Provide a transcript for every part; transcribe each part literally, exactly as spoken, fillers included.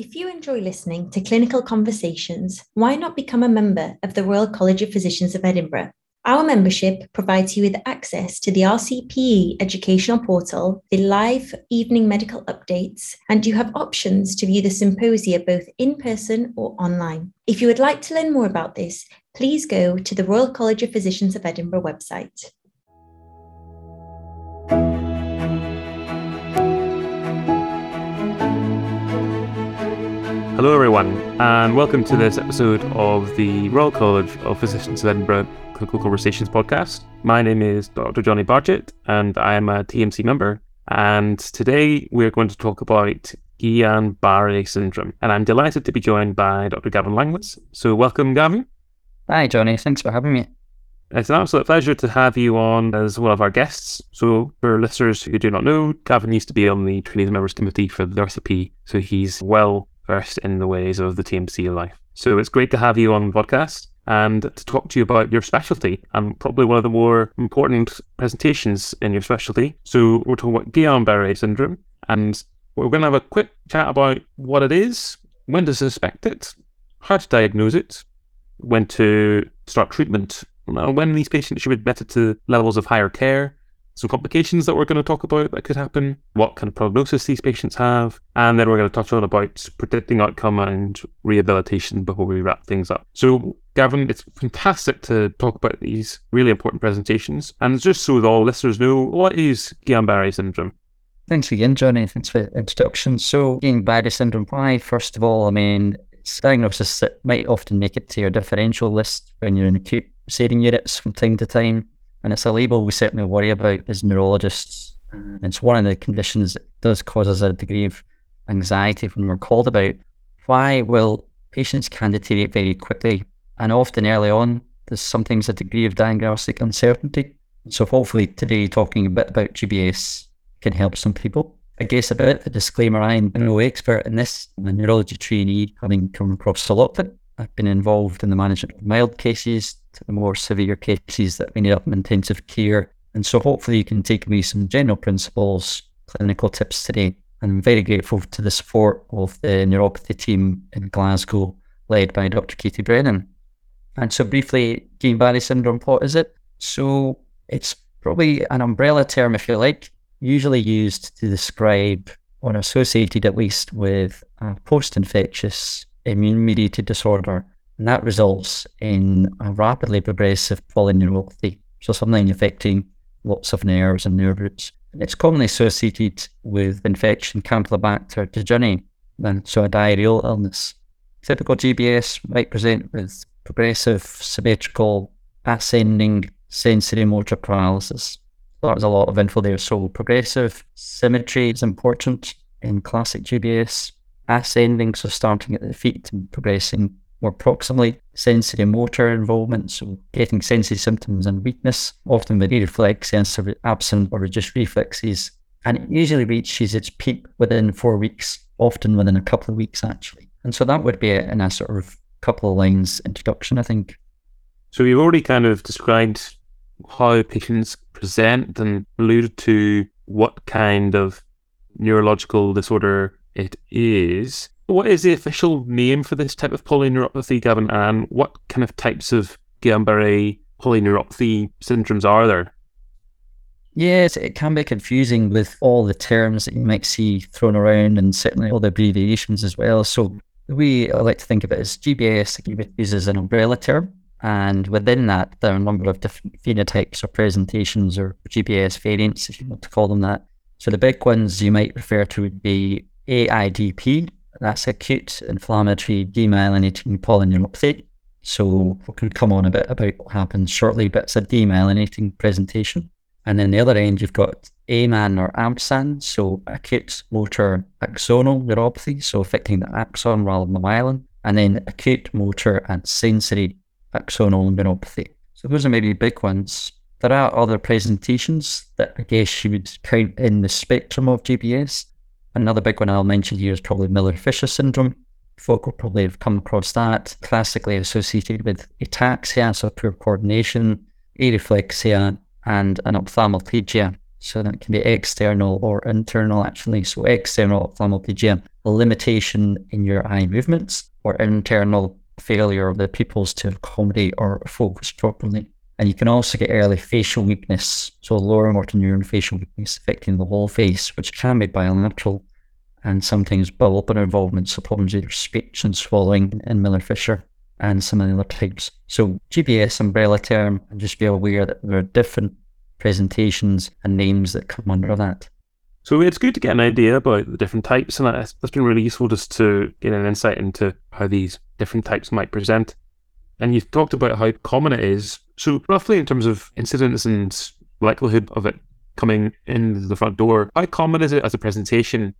If you enjoy listening to clinical conversations, why not become a member of the Royal College of Physicians of Edinburgh? Our membership provides you with access to the R C P E educational portal, the live evening medical updates, and you have options to view the symposia both in person or online. If you would like to learn more about this, please go to the Royal College of Physicians of Edinburgh website. Hello everyone, and welcome to this episode of the Royal College of Physicians of Edinburgh Clinical Conversations podcast. My name is Doctor Jonny Bardgett, and I am a T M C member. And today we're going to talk about Guillain-Barré syndrome. And I'm delighted to be joined by Doctor Gavin Langlands. So welcome, Gavin. Hi, Johnny. Thanks for having me. It's an absolute pleasure to have you on as one of our guests. So for listeners who do not know, Gavin used to be on the Trainees Members Committee for the R C P, so he's well versed in the ways of the T M C life. So it's great to have you on the podcast and to talk to you about your specialty and probably one of the more important presentations in your specialty. So we're talking about Guillain-Barré syndrome, and we're going to have a quick chat about what it is, when to suspect it, how to diagnose it, when to start treatment, when these patients should be admitted to levels of higher care, some complications that we're going to talk about that could happen, what kind of prognosis these patients have, and then we're going to touch on about predicting outcome and rehabilitation before we wrap things up. So, Gavin, it's fantastic to talk about these really important presentations. And just so that all listeners know, what is Guillain-Barré syndrome? Thanks again, Johnny. Thanks for the introduction. So, Guillain-Barré syndrome, why? First of all, I mean, it's a diagnosis that might often make it to your differential list when you're in acute sedating units from time to time. And it's a label we certainly worry about as neurologists. And it's one of the conditions that does cause us a degree of anxiety when we're called about. Why? Well, patients can deteriorate very quickly. And often early on, there's sometimes a degree of diagnostic uncertainty. So hopefully today, talking a bit about G B S can help some people. I guess a bit of a disclaimer, I'm no expert in this. I'm a neurology trainee, having come across a lot of it. I've been involved in the management of mild cases to the more severe cases that we need up in intensive care. And so hopefully you can take away some general principles, clinical tips today. And I'm very grateful to the support of the neuropathy team in Glasgow, led by Doctor Katie Brennan. And so briefly, Guillain-Barré syndrome, what is it? So it's probably an umbrella term, if you like, usually used to describe or associated at least with a post-infectious immune-mediated disorder, and that results in a rapidly progressive polyneuropathy, so something affecting lots of nerves and nerve roots. And it's commonly associated with infection Campylobacter jejuni, and so a diarrheal illness. Typical G B S might present with progressive, symmetrical, ascending sensory motor paralysis. So there's a lot of info there. So progressive symmetry is important in classic G B S. Ascending, so starting at the feet and progressing more proximally. Sensory motor involvement, so getting sensory symptoms and weakness, often with reflex, sensory absent or reduced reflexes. And it usually reaches its peak within four weeks, often within a couple of weeks actually. And so that would be it in a sort of couple of lines introduction, I think. So you've already kind of described how patients present and alluded to what kind of neurological disorder it is. What is the official name for this type of polyneuropathy, Gavin? And what kind of types of Guillain-Barré polyneuropathy syndromes are there? Yes, it can be confusing with all the terms that you might see thrown around and certainly all the abbreviations as well. So the way I like to think of it is G B S uses an umbrella term, and within that there are a number of different phenotypes or presentations or G B S variants, if you want to call them that. So the big ones you might refer to would be A I D P, that's acute inflammatory demyelinating polyneuropathy. So we can come on a bit about what happens shortly, but it's a demyelinating presentation. And then the other end, you've got AMAN or AMSAN, so acute motor axonal neuropathy, so affecting the axon rather than the myelin, and then acute motor and sensory axonal neuropathy. So those are maybe big ones. There are other presentations that I guess you would count in the spectrum of G B S. Another big one I'll mention here is probably Miller-Fisher syndrome. Folk will probably have come across that, classically associated with ataxia, so poor coordination, areflexia, and an ophthalmoplegia. So that can be external or internal, actually. So external ophthalmoplegia, a limitation in your eye movements, or internal failure of the pupils to accommodate or focus properly. And you can also get early facial weakness, so lower motor neuron facial weakness affecting the whole face, which can be bilateral and sometimes bulbar involvement, so problems with speech and swallowing in Miller-Fisher and some of the other types. So G B S umbrella term, and just be aware that there are different presentations and names that come under that. So it's good to get an idea about the different types, and that's been really useful just to get an insight into how these different types might present. And you've talked about how common it is. So roughly in terms of incidence and likelihood of it coming in the front door, how common is it as a presentation?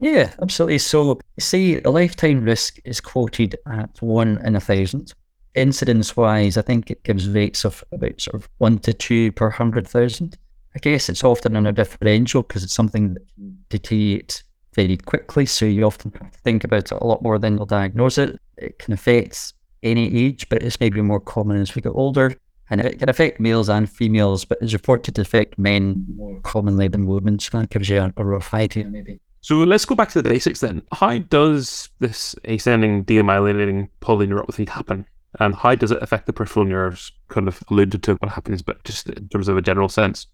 Yeah, absolutely. So say a lifetime risk is quoted at one in a thousand. Incidence-wise, I think it gives rates of about sort of one to two per one hundred thousand. I guess it's often on a differential because it's something that can deteriorate very quickly, so you often have to think about it a lot more than you'll diagnose it. It can affect any age, but it's maybe more common as we get older. And it can affect males and females, but it's reported to affect men more commonly than women, so that gives you a, a rough idea maybe. So let's go back to the basics then. How does this ascending demyelinating polyneuropathy happen? And how does it affect the peripheral nerves? Kind of alluded to what happens, but just in terms of a general sense.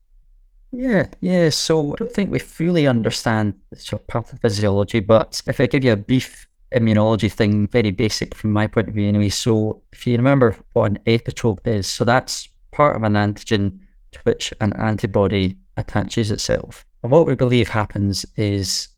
Yeah, yeah. So I don't think we fully understand the sort of pathophysiology, but if I give you a brief immunology thing, very basic from my point of view anyway. So if you remember what an epitope is, so that's part of an antigen to which an antibody attaches itself. And what we believe happens is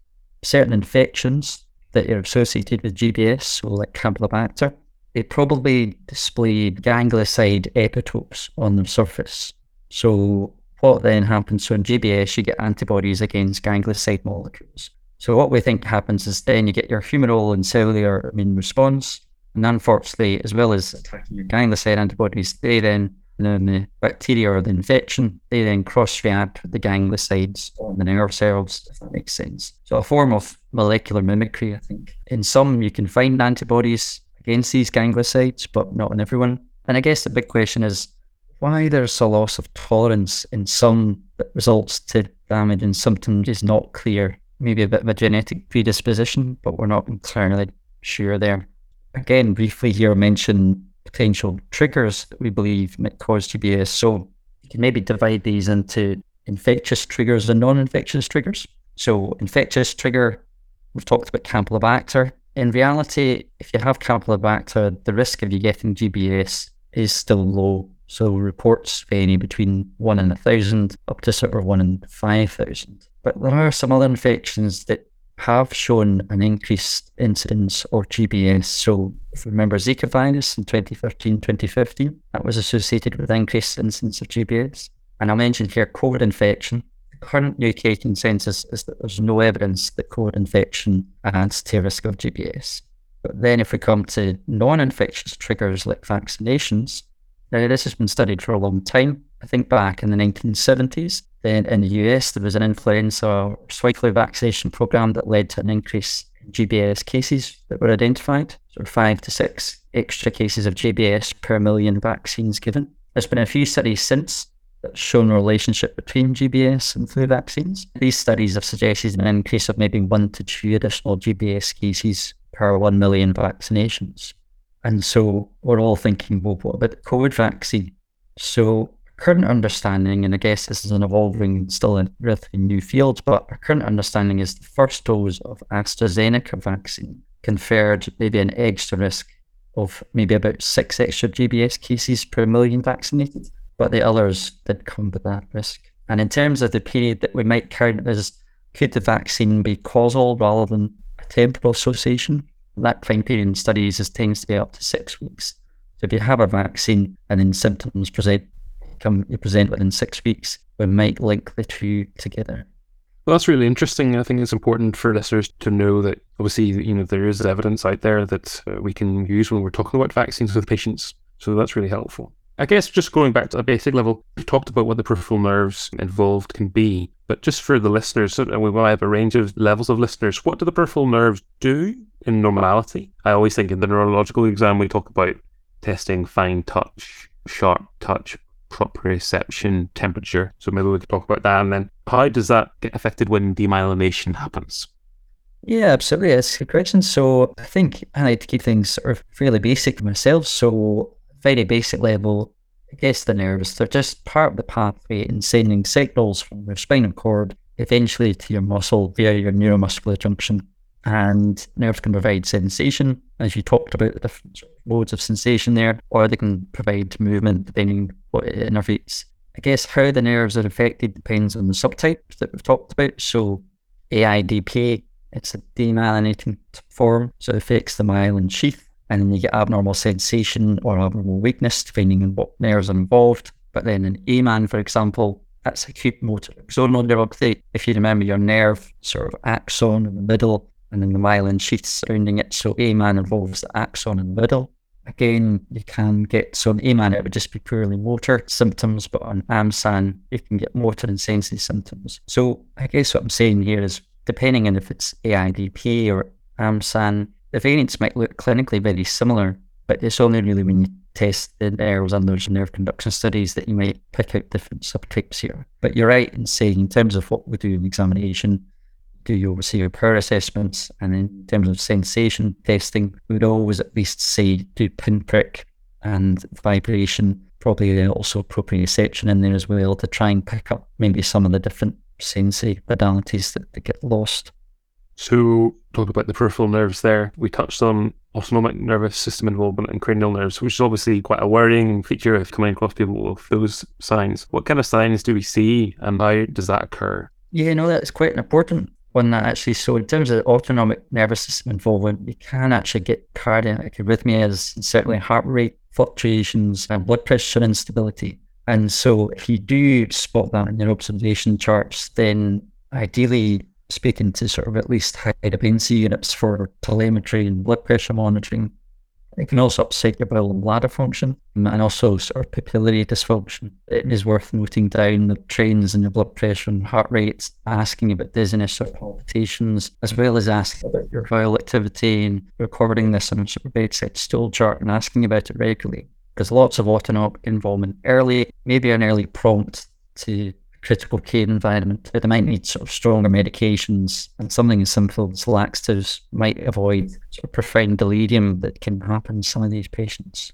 certain infections that are associated with G B S, so like Campylobacter, they probably display ganglioside epitopes on the surface. So what then happens, so in G B S you get antibodies against ganglioside molecules. So what we think happens is then you get your humoral and cellular immune response, and unfortunately, as well as attacking your ganglioside antibodies, they then, and then the bacteria or the infection, they then cross-react with the gangliosides on the nerve cells, if that makes sense. So a form of molecular mimicry, I think. In some, you can find antibodies against these gangliosides, but not in everyone. And I guess the big question is, why there's a loss of tolerance in some that results to damage and symptoms is not clear. Maybe a bit of a genetic predisposition, but we're not entirely sure there. Again, briefly here, mention potential triggers that we believe might cause G B S. So you can maybe divide these into infectious triggers and non-infectious triggers. So infectious trigger, we've talked about Campylobacter. In reality, if you have Campylobacter, the risk of you getting G B S is still low. So reports vary between one in a thousand up to sort of one in five thousand. But there are some other infections that have shown an increased incidence of G B S. So if you remember Zika virus in twenty thirteen twenty fifteen, that was associated with increased incidence of G B S. And I mentioned here COVID infection. The current U K consensus is that there's no evidence that COVID infection adds to risk of G B S. But then if we come to non-infectious triggers like vaccinations, now this has been studied for a long time. I think back in the nineteen seventies, then in the U S there was an influenza or swine flu vaccination program that led to an increase in G B S cases that were identified, so five to six extra cases of G B S per million vaccines given. There's been a few studies since that's shown a relationship between G B S and flu vaccines. These studies have suggested an increase of maybe one to two additional G B S cases per one million vaccinations. And so we're all thinking, well, what about the COVID vaccine? So current understanding, and I guess this is an evolving, still a relatively new field, but our current understanding is the first dose of AstraZeneca vaccine conferred maybe an extra risk of maybe about six extra G B S cases per million vaccinated, but the others did come with that risk. And in terms of the period that we might count as, could the vaccine be causal rather than a temporal association? That time period in studies is, tends to be up to six weeks. So if you have a vaccine and then symptoms present, come you present within six weeks, we might link the two together. Well, that's really interesting. I think it's important for listeners to know that obviously, you know, there is evidence out there that uh, we can use when we're talking about vaccines with patients. So that's really helpful. I guess just going back to a basic level, we've talked about what the peripheral nerves involved can be, but just for the listeners, and we might have a range of levels of listeners, what do the peripheral nerves do in normality? I always think in the neurological exam, we talk about testing fine touch, sharp touch, proprioception, temperature. So maybe we could talk about that. And then how does that get affected when demyelination happens? Yeah, absolutely. That's a good question. So I think I like to keep things sort of fairly basic myself. So very basic level, I guess the nerves, they're just part of the pathway in sending signals from your spinal cord eventually to your muscle via your neuromuscular junction. And nerves can provide sensation, as you talked about, the different modes of sensation there, or they can provide movement depending what it innervates. I guess how the nerves are affected depends on the subtypes that we've talked about. So A I D P, it's a demyelinating form, so it affects the myelin sheath. And then you get abnormal sensation or abnormal weakness, depending on what nerves are involved. But then in AMAN, for example, that's acute motor axonal neuropathy. If you remember your nerve sort of axon in the middle and then the myelin sheath surrounding it, so AMAN involves the axon in the middle. Again, you can get, so on AMAN it would just be purely motor symptoms, but on AMSAN you can get motor and sensory symptoms. So I guess what I'm saying here is, depending on if it's A I D P or AMSAN, the variants might look clinically very similar, but it's only really when you test the nerves and those nerve conduction studies that you might pick out different subtypes here. But you're right in saying, in terms of what we do in examination, do you oversee your power assessments, and in terms of sensation testing, we would always at least say do pinprick and vibration, probably also proprioception in there as well, to try and pick up maybe some of the different sensory modalities that, that get lost. So, talk about the peripheral nerves there. We touched on autonomic nervous system involvement and cranial nerves, which is obviously quite a worrying feature of coming across people with those signs. What kind of signs do we see and how does that occur? Yeah, no, that's quite an important one that actually, so in terms of autonomic nervous system involvement, you can actually get cardiac arrhythmias, and certainly heart rate fluctuations and blood pressure instability. And so if you do spot that in your observation charts, then ideally speaking to sort of at least high dependency units for telemetry and blood pressure monitoring. It can also upset your bowel and bladder function, and also sort of papillary dysfunction. It is worth noting down the trends in your blood pressure and heart rates, asking about dizziness or palpitations, as well as asking about your bowel activity and recording this on a sort of bedside stool chart and asking about it regularly. Because lots of autonomic involvement early, maybe an early prompt to critical care environment. They might need sort of stronger medications, and something as simple as laxatives might avoid sort of profound delirium that can happen in some of these patients.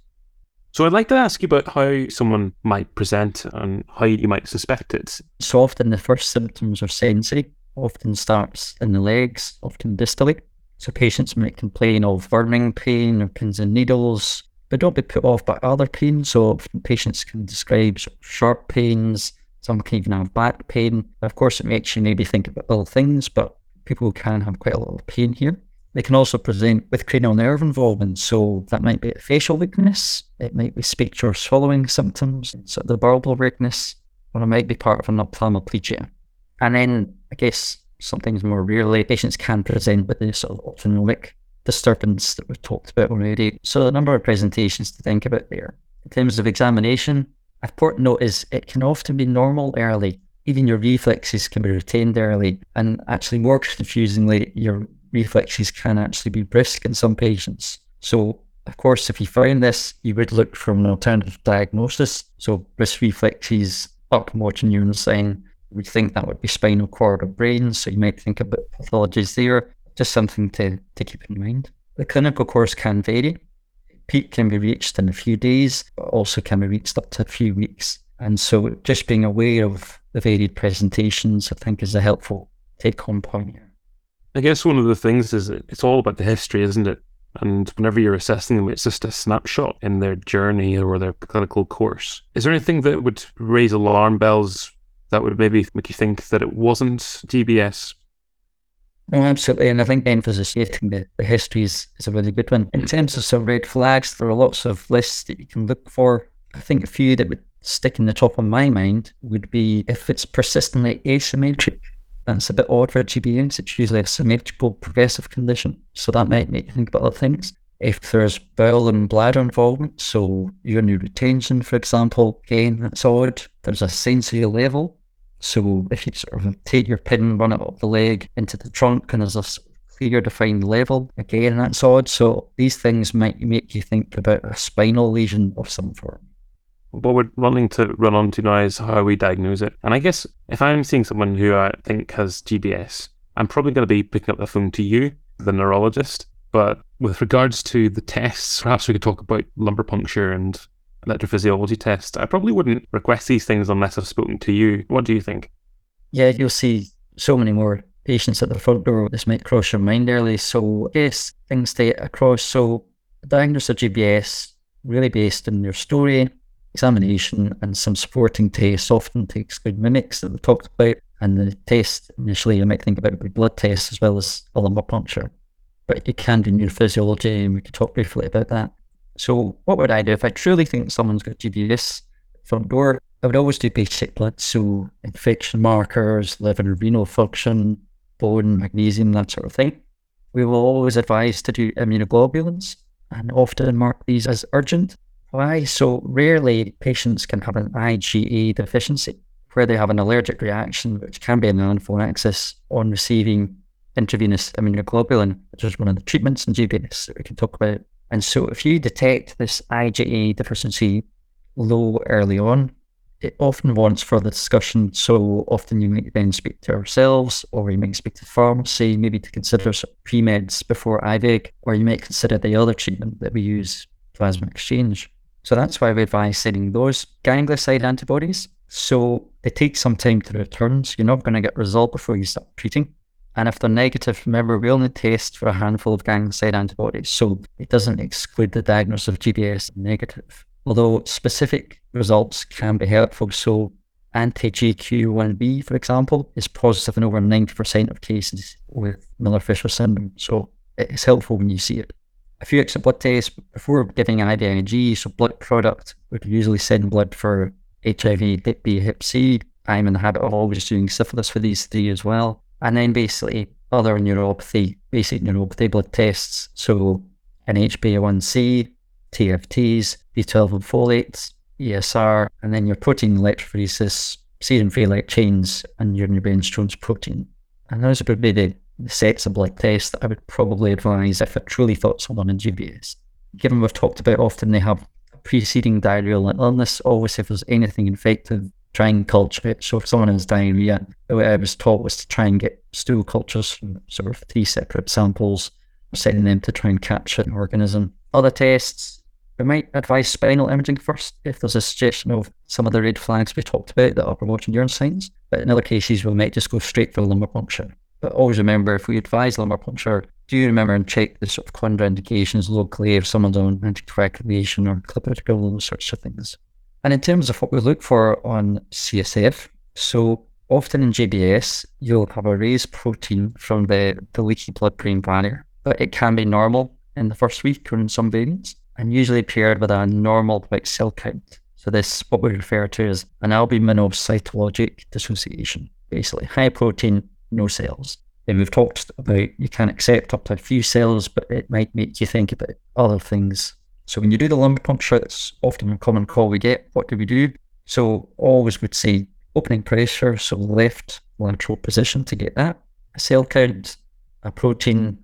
So I'd like to ask you about how someone might present and how you might suspect it. So often the first symptoms are sensory, often starts in the legs, often distally. So patients might complain of burning pain or pins and needles, but don't be put off by other pain. So often patients can describe sort of sharp pains. Some can even have back pain. Of course, it makes you maybe think about little things, but people can have quite a lot of pain here. They can also present with cranial nerve involvement. So that might be a facial weakness. It might be speech or swallowing symptoms, sort of the bulbar weakness, or it might be part of an ophthalmoplegia. And then I guess something's more rarely, patients can present with this sort of autonomic disturbance that we've talked about already. So a number of presentations to think about there. In terms of examination, an important note is it can often be normal early. Even your reflexes can be retained early. And actually, more confusingly, your reflexes can actually be brisk in some patients. So, of course, if you found this, you would look for an alternative diagnosis. So, brisk reflexes, up motor neuron sign, we'd think that would be spinal cord or brain. So, you might think about pathologies there. Just something to, to keep in mind. The clinical course can vary. Peak can be reached in a few days, but also can be reached up to a few weeks. And so just being aware of the varied presentations, I think, is a helpful take-home point here. I guess one of the things is that it's all about the history, isn't it? And whenever you're assessing them, it's just a snapshot in their journey or their clinical course. Is there anything that would raise alarm bells that would maybe make you think that it wasn't G B S? No, absolutely. And I think the emphasis on the, the history is, is a really good one. In terms of some red flags, there are lots of lists that you can look for. I think a few that would stick in the top of my mind would be if it's persistently asymmetric. That's a bit odd for G B S. It's usually a symmetrical progressive condition. So that might make you think about other things. If there's bowel and bladder involvement, so urinary retention, for example, again, that's odd. There's a sensory level. So if you sort of take your pin, run it up the leg into the trunk, and there's a clear defined level, again, that's odd. So these things might make you think about a spinal lesion of some form. what we're wanting to run on to now is how we diagnose it. And I guess if I'm seeing someone who I think has G B S, I'm probably going to be picking up the phone to you, the neurologist. But with regards to the tests, perhaps we could talk about lumbar puncture and electrophysiology tests. I probably wouldn't request these things unless I've spoken to you. What do you think? Yeah, you'll see so many more patients at the front door. This might cross your mind early. So I guess things to get across. So the diagnosis of G B S, really based on your story, examination and some supporting tests, often takes good mimics that we talked about. And the test initially, you might think about blood tests as well as a lumbar puncture. But you can do neurophysiology, and we could talk briefly about that. So what would I do? If I truly think someone's got G B S front door, I would always do basic blood. So infection markers, liver and renal function, bone, magnesium, that sort of thing. We will always advise to do immunoglobulins and often mark these as urgent. Why? So rarely patients can have an IgA deficiency where they have an allergic reaction, which can be an anaphylaxis on receiving intravenous immunoglobulin, which is one of the treatments in G B S that we can talk about. And so if you detect this IgA deficiency low early on, it often wants further discussion. So often you might then speak to ourselves, or you might speak to pharmacy, maybe to consider pre-meds before I V I G, or you might consider the other treatment that we use, plasma exchange. So that's why we advise sending those ganglioside antibodies. So they take some time to return, so you're not going to get a result before you start treating. And if they're negative, remember, we only test for a handful of ganglioside antibodies, so it doesn't exclude the diagnosis of G B S negative. Although specific results can be helpful, so anti G Q one B, for example, is positive in over ninety percent of cases with Miller-Fisher syndrome, so it's helpful when you see it. A few extra blood tests before giving I V I G, so blood product, we would usually send blood for H I V, Hep B, Hep C. I'm in the habit of always doing syphilis for these three as well. And then basically other neuropathy, basic neuropathy blood tests. So an H b A one C, T F Ts, B twelve and folates, E S R, and then your protein electrophoresis, serum free light chains, and your Newbern-Strom's protein. And those would be the sets of blood tests that I would probably advise if I truly thought someone in G B S. Given we've talked about often they have a preceding diarrheal illness, always if there's anything infected, try and culture it. So if someone has diarrhea, the way I was taught was to try and get stool cultures from sort of three separate samples, sending them to try and capture an organism. Other tests, we might advise spinal imaging first if there's a suggestion of some of the red flags we talked about that are promoting urine signs. But in other cases, we might just go straight for lumbar puncture. But always remember, if we advise lumbar puncture, do remember and check the sort of contraindications locally if someone's on anticoagulation or clopidogrel, those sorts of things. And in terms of what we look for on C S F, so often in G B S, you'll have a raised protein from the, the leaky blood-brain barrier, but it can be normal in the first week or in some variants, and usually paired with a normal white cell count. So this is what we refer to as an albuminocytologic dissociation, basically high protein, no cells. Then we've talked about you can accept up to a few cells, but it might make you think about other things. So when you do the lumbar puncture, that's often a common call we get. What do we do? So always would say opening pressure, so left lateral position to get that. A cell count, a protein,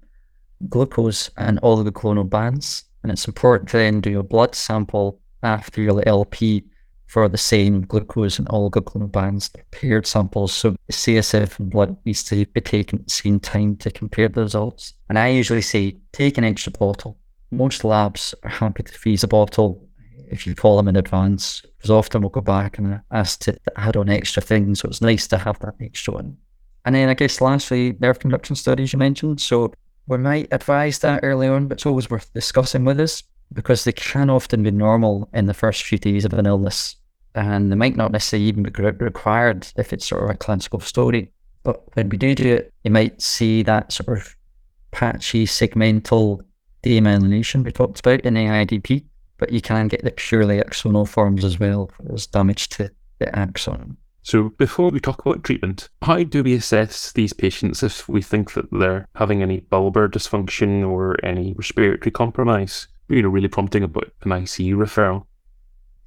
glucose, and oligoclonal bands. And it's important to then do your blood sample after your L P for the same glucose and oligoclonal bands, they're paired samples. So the C S F and blood needs to be taken at the same time to compare the results. And I usually say, take an extra bottle. Most labs are happy to freeze a bottle if you call them in advance, because often we'll go back and ask to add on extra things. So it's nice to have that extra one. And then I guess lastly, nerve conduction studies you mentioned. So we might advise that early on, but it's always worth discussing with us, because they can often be normal in the first few days of an illness, and they might not necessarily even be required if it's sort of a classical story. But when we do do it, you might see that sort of patchy segmental demyelination we talked about in A I D P, but you can get the purely axonal forms as well, where there's damage to the axon. So before we talk about treatment, how do we assess these patients if we think that they're having any bulbar dysfunction or any respiratory compromise? You know, really prompting about an I C U referral.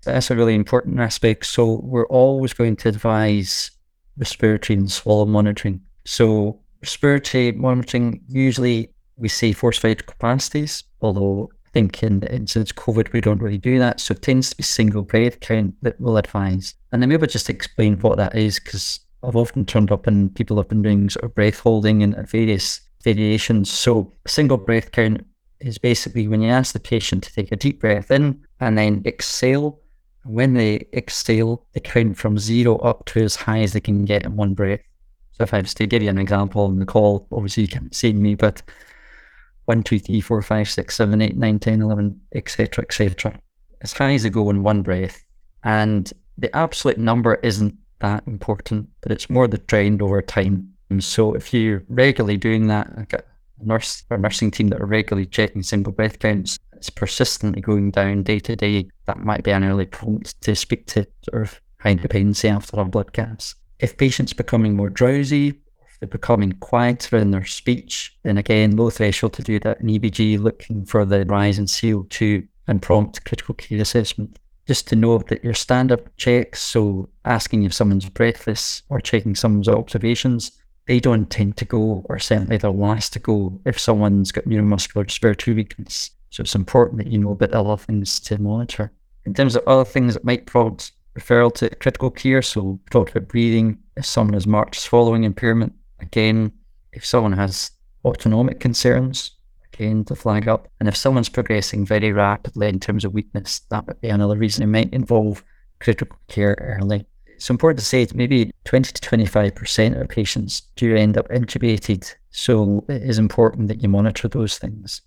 That's a really important aspect. So we're always going to advise respiratory and swallow monitoring. So respiratory monitoring, usually we say forced vital capacities, although I I think in, in since COVID, we don't really do that. So it tends to be single breath count that we'll advise. And then maybe just explain what that is, because I've often turned up and people have been doing sort of breath holding and various variations. So single breath count is basically when you ask the patient to take a deep breath in and then exhale. When they exhale, they count from zero up to as high as they can get in one breath. So if I was to give you an example on the call, obviously you can't see me, but one, two, three, four, five, six, seven, eight, nine, ten, eleven, et cetera, et cetera. As high as they go in one breath. And the absolute number isn't that important, but it's more the trend over time. And so if you're regularly doing that, I've got a nurse or a nursing team that are regularly checking single breath counts, it's persistently going down day to day. That might be an early prompt to speak to sort of high dependency after a blood gas. If patients are becoming more drowsy, if they're becoming quieter in their speech, then again, low threshold to do that in E B G, looking for the rise in C O two and prompt critical care assessment. Just to know that your standard checks, so asking if someone's breathless or checking someone's observations, they don't tend to go, or certainly they're last to go if someone's got neuromuscular respiratory weakness. So it's important that you know about other things to monitor. In terms of other things that might prompt referral to critical care, so we talked about breathing, if someone has marked swallowing impairment, again, if someone has autonomic concerns, again, to flag up. And if someone's progressing very rapidly in terms of weakness, that would be another reason it might involve critical care early. It's important to say that maybe twenty to twenty-five percent of patients do end up intubated, so it is important that you monitor those things.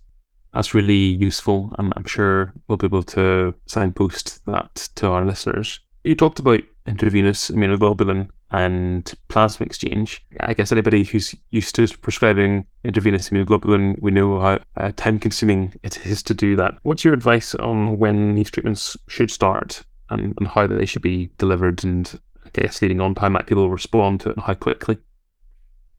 That's really useful, and I'm sure we'll be able to signpost that to our listeners. You talked about intravenous immunoglobulin and plasma exchange. I guess anybody who's used to prescribing intravenous immunoglobulin, we know how uh, time-consuming it is to do that. What's your advice on when these treatments should start and, and how they should be delivered, and I guess leading on to how might people respond to it and how quickly?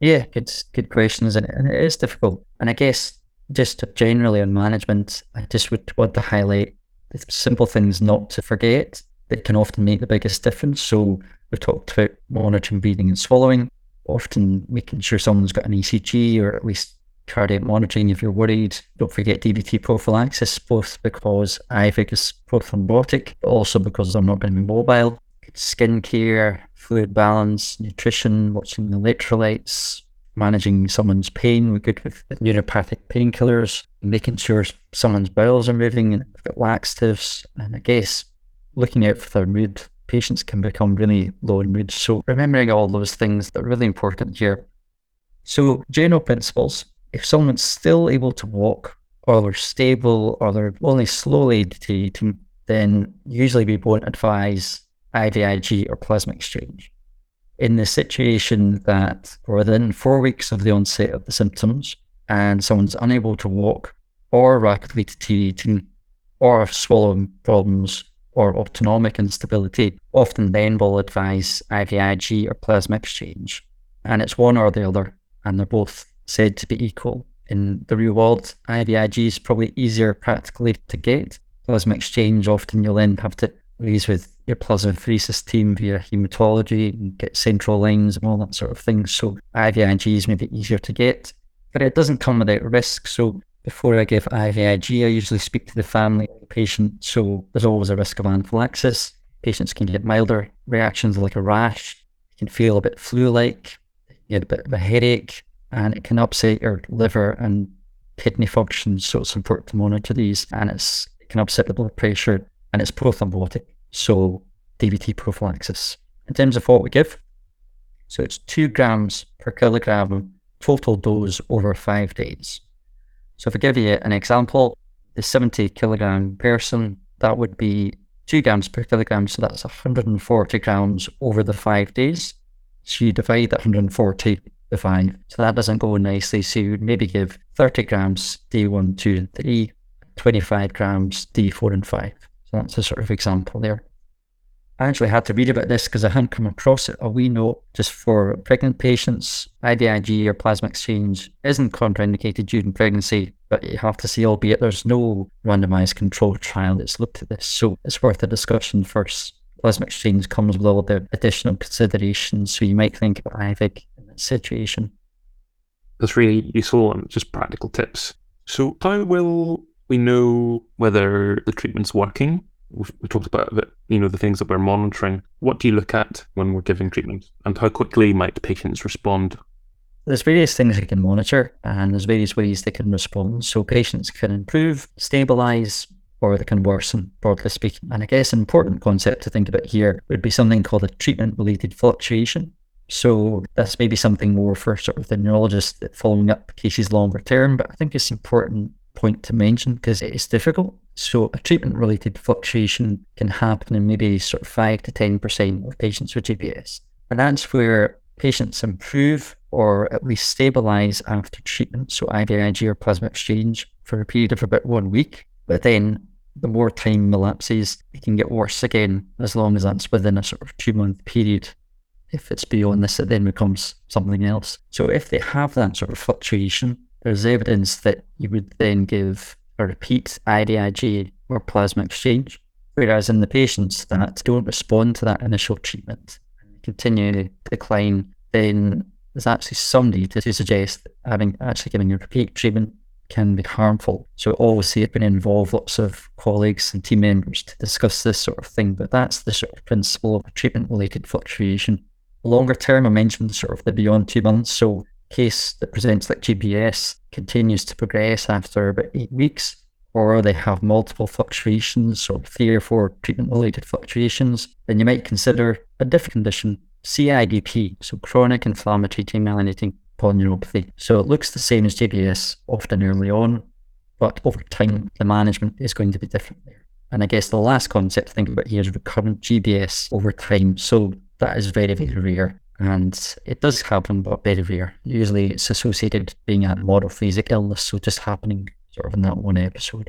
Yeah, good, good questions, and it is difficult. And I guess just generally on management, I just would want to highlight the simple things not to forget that can often make the biggest difference. So we've talked about monitoring breathing and swallowing, often making sure someone's got an E C G or at least cardiac monitoring if you're worried. Don't forget D V T prophylaxis, both because I V I G is prothrombotic, but also because they're not going to be mobile. Skin care, fluid balance, nutrition, watching the electrolytes, managing someone's pain. We're good with neuropathic painkillers, making sure someone's bowels are moving, and we've got laxatives. And I guess looking out for their mood. Patients can become really low in mood. So remembering all those things that are really important here. So general principles, if someone's still able to walk or they're stable or they're only slowly deteriorating, then usually we won't advise I V I G or plasma exchange. In the situation that within four weeks of the onset of the symptoms and someone's unable to walk or rapidly deteriorating or swallowing problems or autonomic instability, often then will advise I V I G or plasma exchange. And it's one or the other, and they're both said to be equal. In the real world, I V I G is probably easier practically to get. Plasma exchange, often you'll then have to liaise with your plasmapheresis team via haematology and get central lines and all that sort of thing. So I V I G is maybe easier to get, but it doesn't come without risk. So before I give I V I G, I usually speak to the family of the patient, so there's always a risk of anaphylaxis. Patients can get milder reactions like a rash, you can feel a bit flu-like, you get a bit of a headache, and it can upset your liver and kidney functions, so it's important to monitor these, and it's, it can upset the blood pressure, and it's prothrombotic, so D V T prophylaxis. In terms of what we give, so it's two grams per kilogram total dose over five days. So if I give you an example, the seventy kilogram person, that would be two grams per kilogram. So that's one hundred forty grams over the five days. So you divide that one hundred forty by five. So that doesn't go nicely. So you would maybe give thirty grams day one, two, and three, twenty-five grams day four and five. So that's a sort of example there. I actually had to read about this because I hadn't come across it. A wee note just for pregnant patients, I V I G or plasma exchange isn't contraindicated during pregnancy, but you have to see, albeit there's no randomized controlled trial that's looked at this, so it's worth a discussion first. Plasma exchange comes with all the additional considerations, so you might think about I V I G in that situation. That's really useful and just practical tips. So how will We know whether the treatment's working. We've, we talked about that, you know, the things that we're monitoring. What do you look at when we're giving treatment, and how quickly might patients respond? There's various things they can monitor, and there's various ways they can respond. So patients can improve, stabilise, or they can worsen, broadly speaking. And I guess an important concept to think about here would be something called a treatment-related fluctuation. So this may be something more for sort of the neurologist following up cases longer term, but I think it's an important point to mention because it is difficult. So a treatment-related fluctuation can happen in maybe sort of five to ten percent of patients with G B S. And that's where patients improve or at least stabilise after treatment, so I V I G or plasma exchange, for a period of about one week. But then the more time elapses, it can get worse again, as long as that's within a sort of two-month period. If it's beyond this, it then becomes something else. So if they have that sort of fluctuation, there's evidence that you would then give a repeat I V I G or plasma exchange, whereas in the patients that don't respond to that initial treatment, continue to decline, then there's actually some data to suggest that having actually giving a repeat treatment can be harmful. So obviously it can involve lots of colleagues and team members to discuss this sort of thing, but that's the sort of principle of a treatment-related fluctuation. Longer term, I mentioned sort of the beyond two months, so a case that presents like G B S continues to progress after about eight weeks, or they have multiple fluctuations, or three or four treatment-related fluctuations, then you might consider a different condition, C I D P, so chronic inflammatory demyelinating polyneuropathy. So it looks the same as G B S often early on, but over time, the management is going to be different there. And I guess the last concept to think about here is recurrent G B S over time. So that is very, very rare. And it does happen, but very rare. Usually it's associated being a monophasic illness, so just happening sort of in that one episode.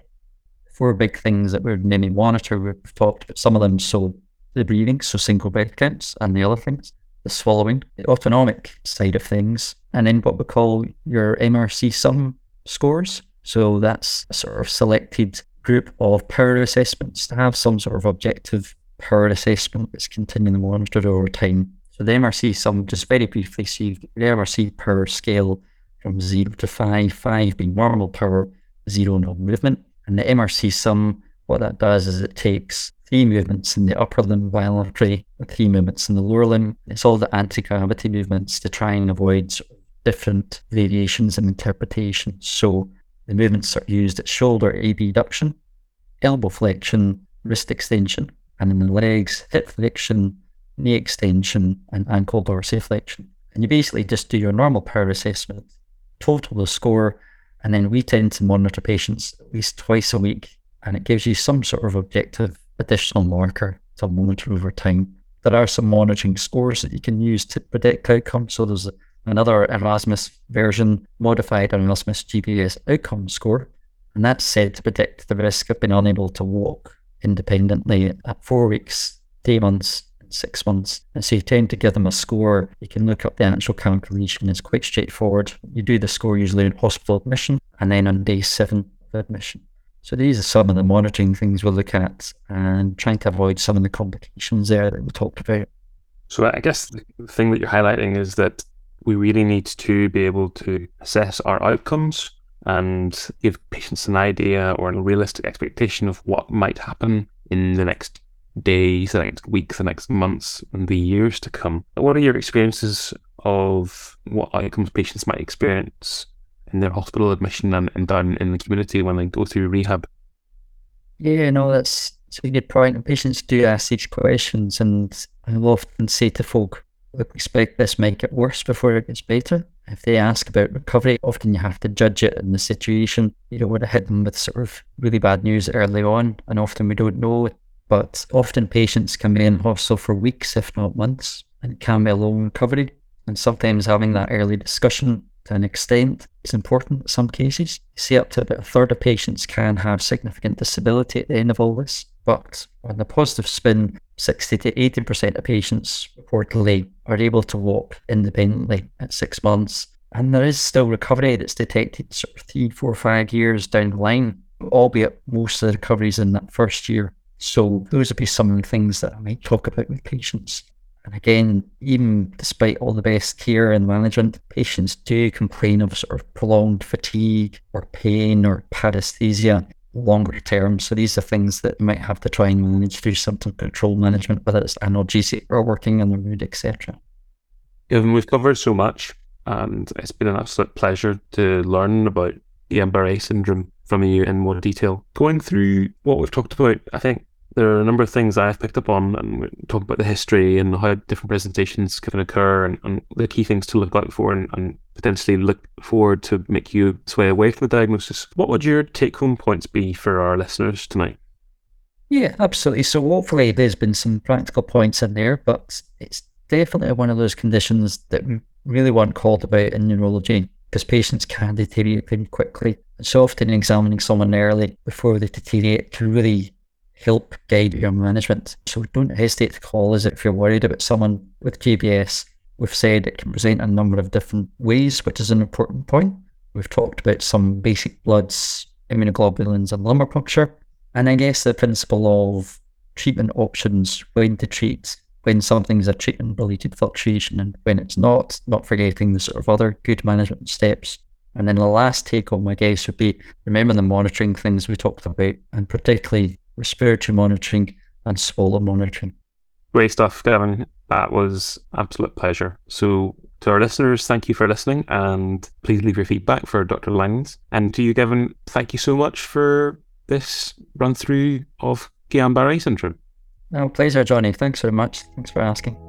Four big things that we're mainly monitor, we've talked about some of them. So the breathing, so single breath counts and the other things. The swallowing, the autonomic side of things, and then what we call your M R C sum scores. So that's a sort of selected group of power assessments to have some sort of objective power assessment that's continually monitored over time. So the M R C sum, just very briefly, so you get the M R C power scale from zero to five, five being normal power, zero no movement. And the M R C sum, what that does is it takes three movements in the upper limb bilaterally, three movements in the lower limb. It's all the anti-gravity movements to try and avoid sort of different variations in interpretation. So the movements are used at shoulder abduction, elbow flexion, wrist extension, and in the legs, hip flexion, knee extension, and ankle dorsiflexion. And you basically just do your normal power assessment, total the score, and then we tend to monitor patients at least twice a week, and it gives you some sort of objective additional marker to monitor over time. There are some monitoring scores that you can use to predict outcomes. So there's another Erasmus version, modified Erasmus G B S outcome score, and that's said to predict the risk of being unable to walk independently at four weeks, three months, and six months. And so you tend to give them a score. You can look up the actual calculation. It's quite straightforward. You do the score usually in hospital admission, and then on day seven of admission. So these are some of the monitoring things we'll look at and trying to avoid some of the complications there that we talked about. So I guess the thing that you're highlighting is that we really need to be able to assess our outcomes and give patients an idea or a realistic expectation of what might happen in the next days, the next weeks, the next months, and the years to come. What are your experiences of what outcomes patients might experience in their hospital admission and, and down in the community when they go through rehab? Yeah, no, that's, that's a good point. And patients do ask these questions, and I'll often say to folk, look, we expect this might get worse before it gets better. If they ask about recovery, often you have to judge it in the situation. You don't want to hit them with sort of really bad news early on, and often we don't know. But often patients can be in hospital for weeks, if not months, and it can be a long recovery. And sometimes having that early discussion to an extent is important in some cases. You see up to about a third of patients can have significant disability at the end of all this, but on the positive spin, sixty to eighty percent of patients reportedly are able to walk independently at six months. And there is still recovery that's detected sort of three, four, five years down the line, albeit most of the recovery is in that first year. So those would be some things that I might talk about with patients. And again, even despite all the best care and management, patients do complain of sort of prolonged fatigue or pain or paresthesia. longer term. So these are things that you might have to try and manage through symptom control management, whether it's analgesic or working in the mood, et cetera. Gavin, we've covered so much, and it's been an absolute pleasure to learn about Guillain-Barré syndrome from you in more detail. Going through what we've talked about, I think there are a number of things I've picked up on, and we talk about the history and how different presentations can occur, and, and the key things to look out for and, and potentially look forward to make you sway away from the diagnosis. What would your take-home points be for our listeners tonight? Yeah, absolutely. So hopefully there's been some practical points in there, but it's definitely one of those conditions that we really weren't called about in neurology, because patients can deteriorate pretty quickly. So often examining someone early before they deteriorate can really help guide your management. So don't hesitate to call us if you're worried about someone with G B S. We've said it can present a number of different ways, which is an important point. We've talked about some basic bloods, immunoglobulins and lumbar puncture. And I guess the principle of treatment options, when to treat, when something's a treatment-related fluctuation and when it's not, not forgetting the sort of other good management steps. And then the last take-home, I guess, would be remember the monitoring things we talked about, and particularly respiratory monitoring and swallow monitoring. Great stuff, Gavin. That was absolute pleasure. So to our listeners, thank you for listening, and please leave your feedback for Doctor Langlands. And to you, Gavin, thank you so much for this run through of Guillain-Barré syndrome. No, pleasure, Johnny. Thanks very much. Thanks for asking.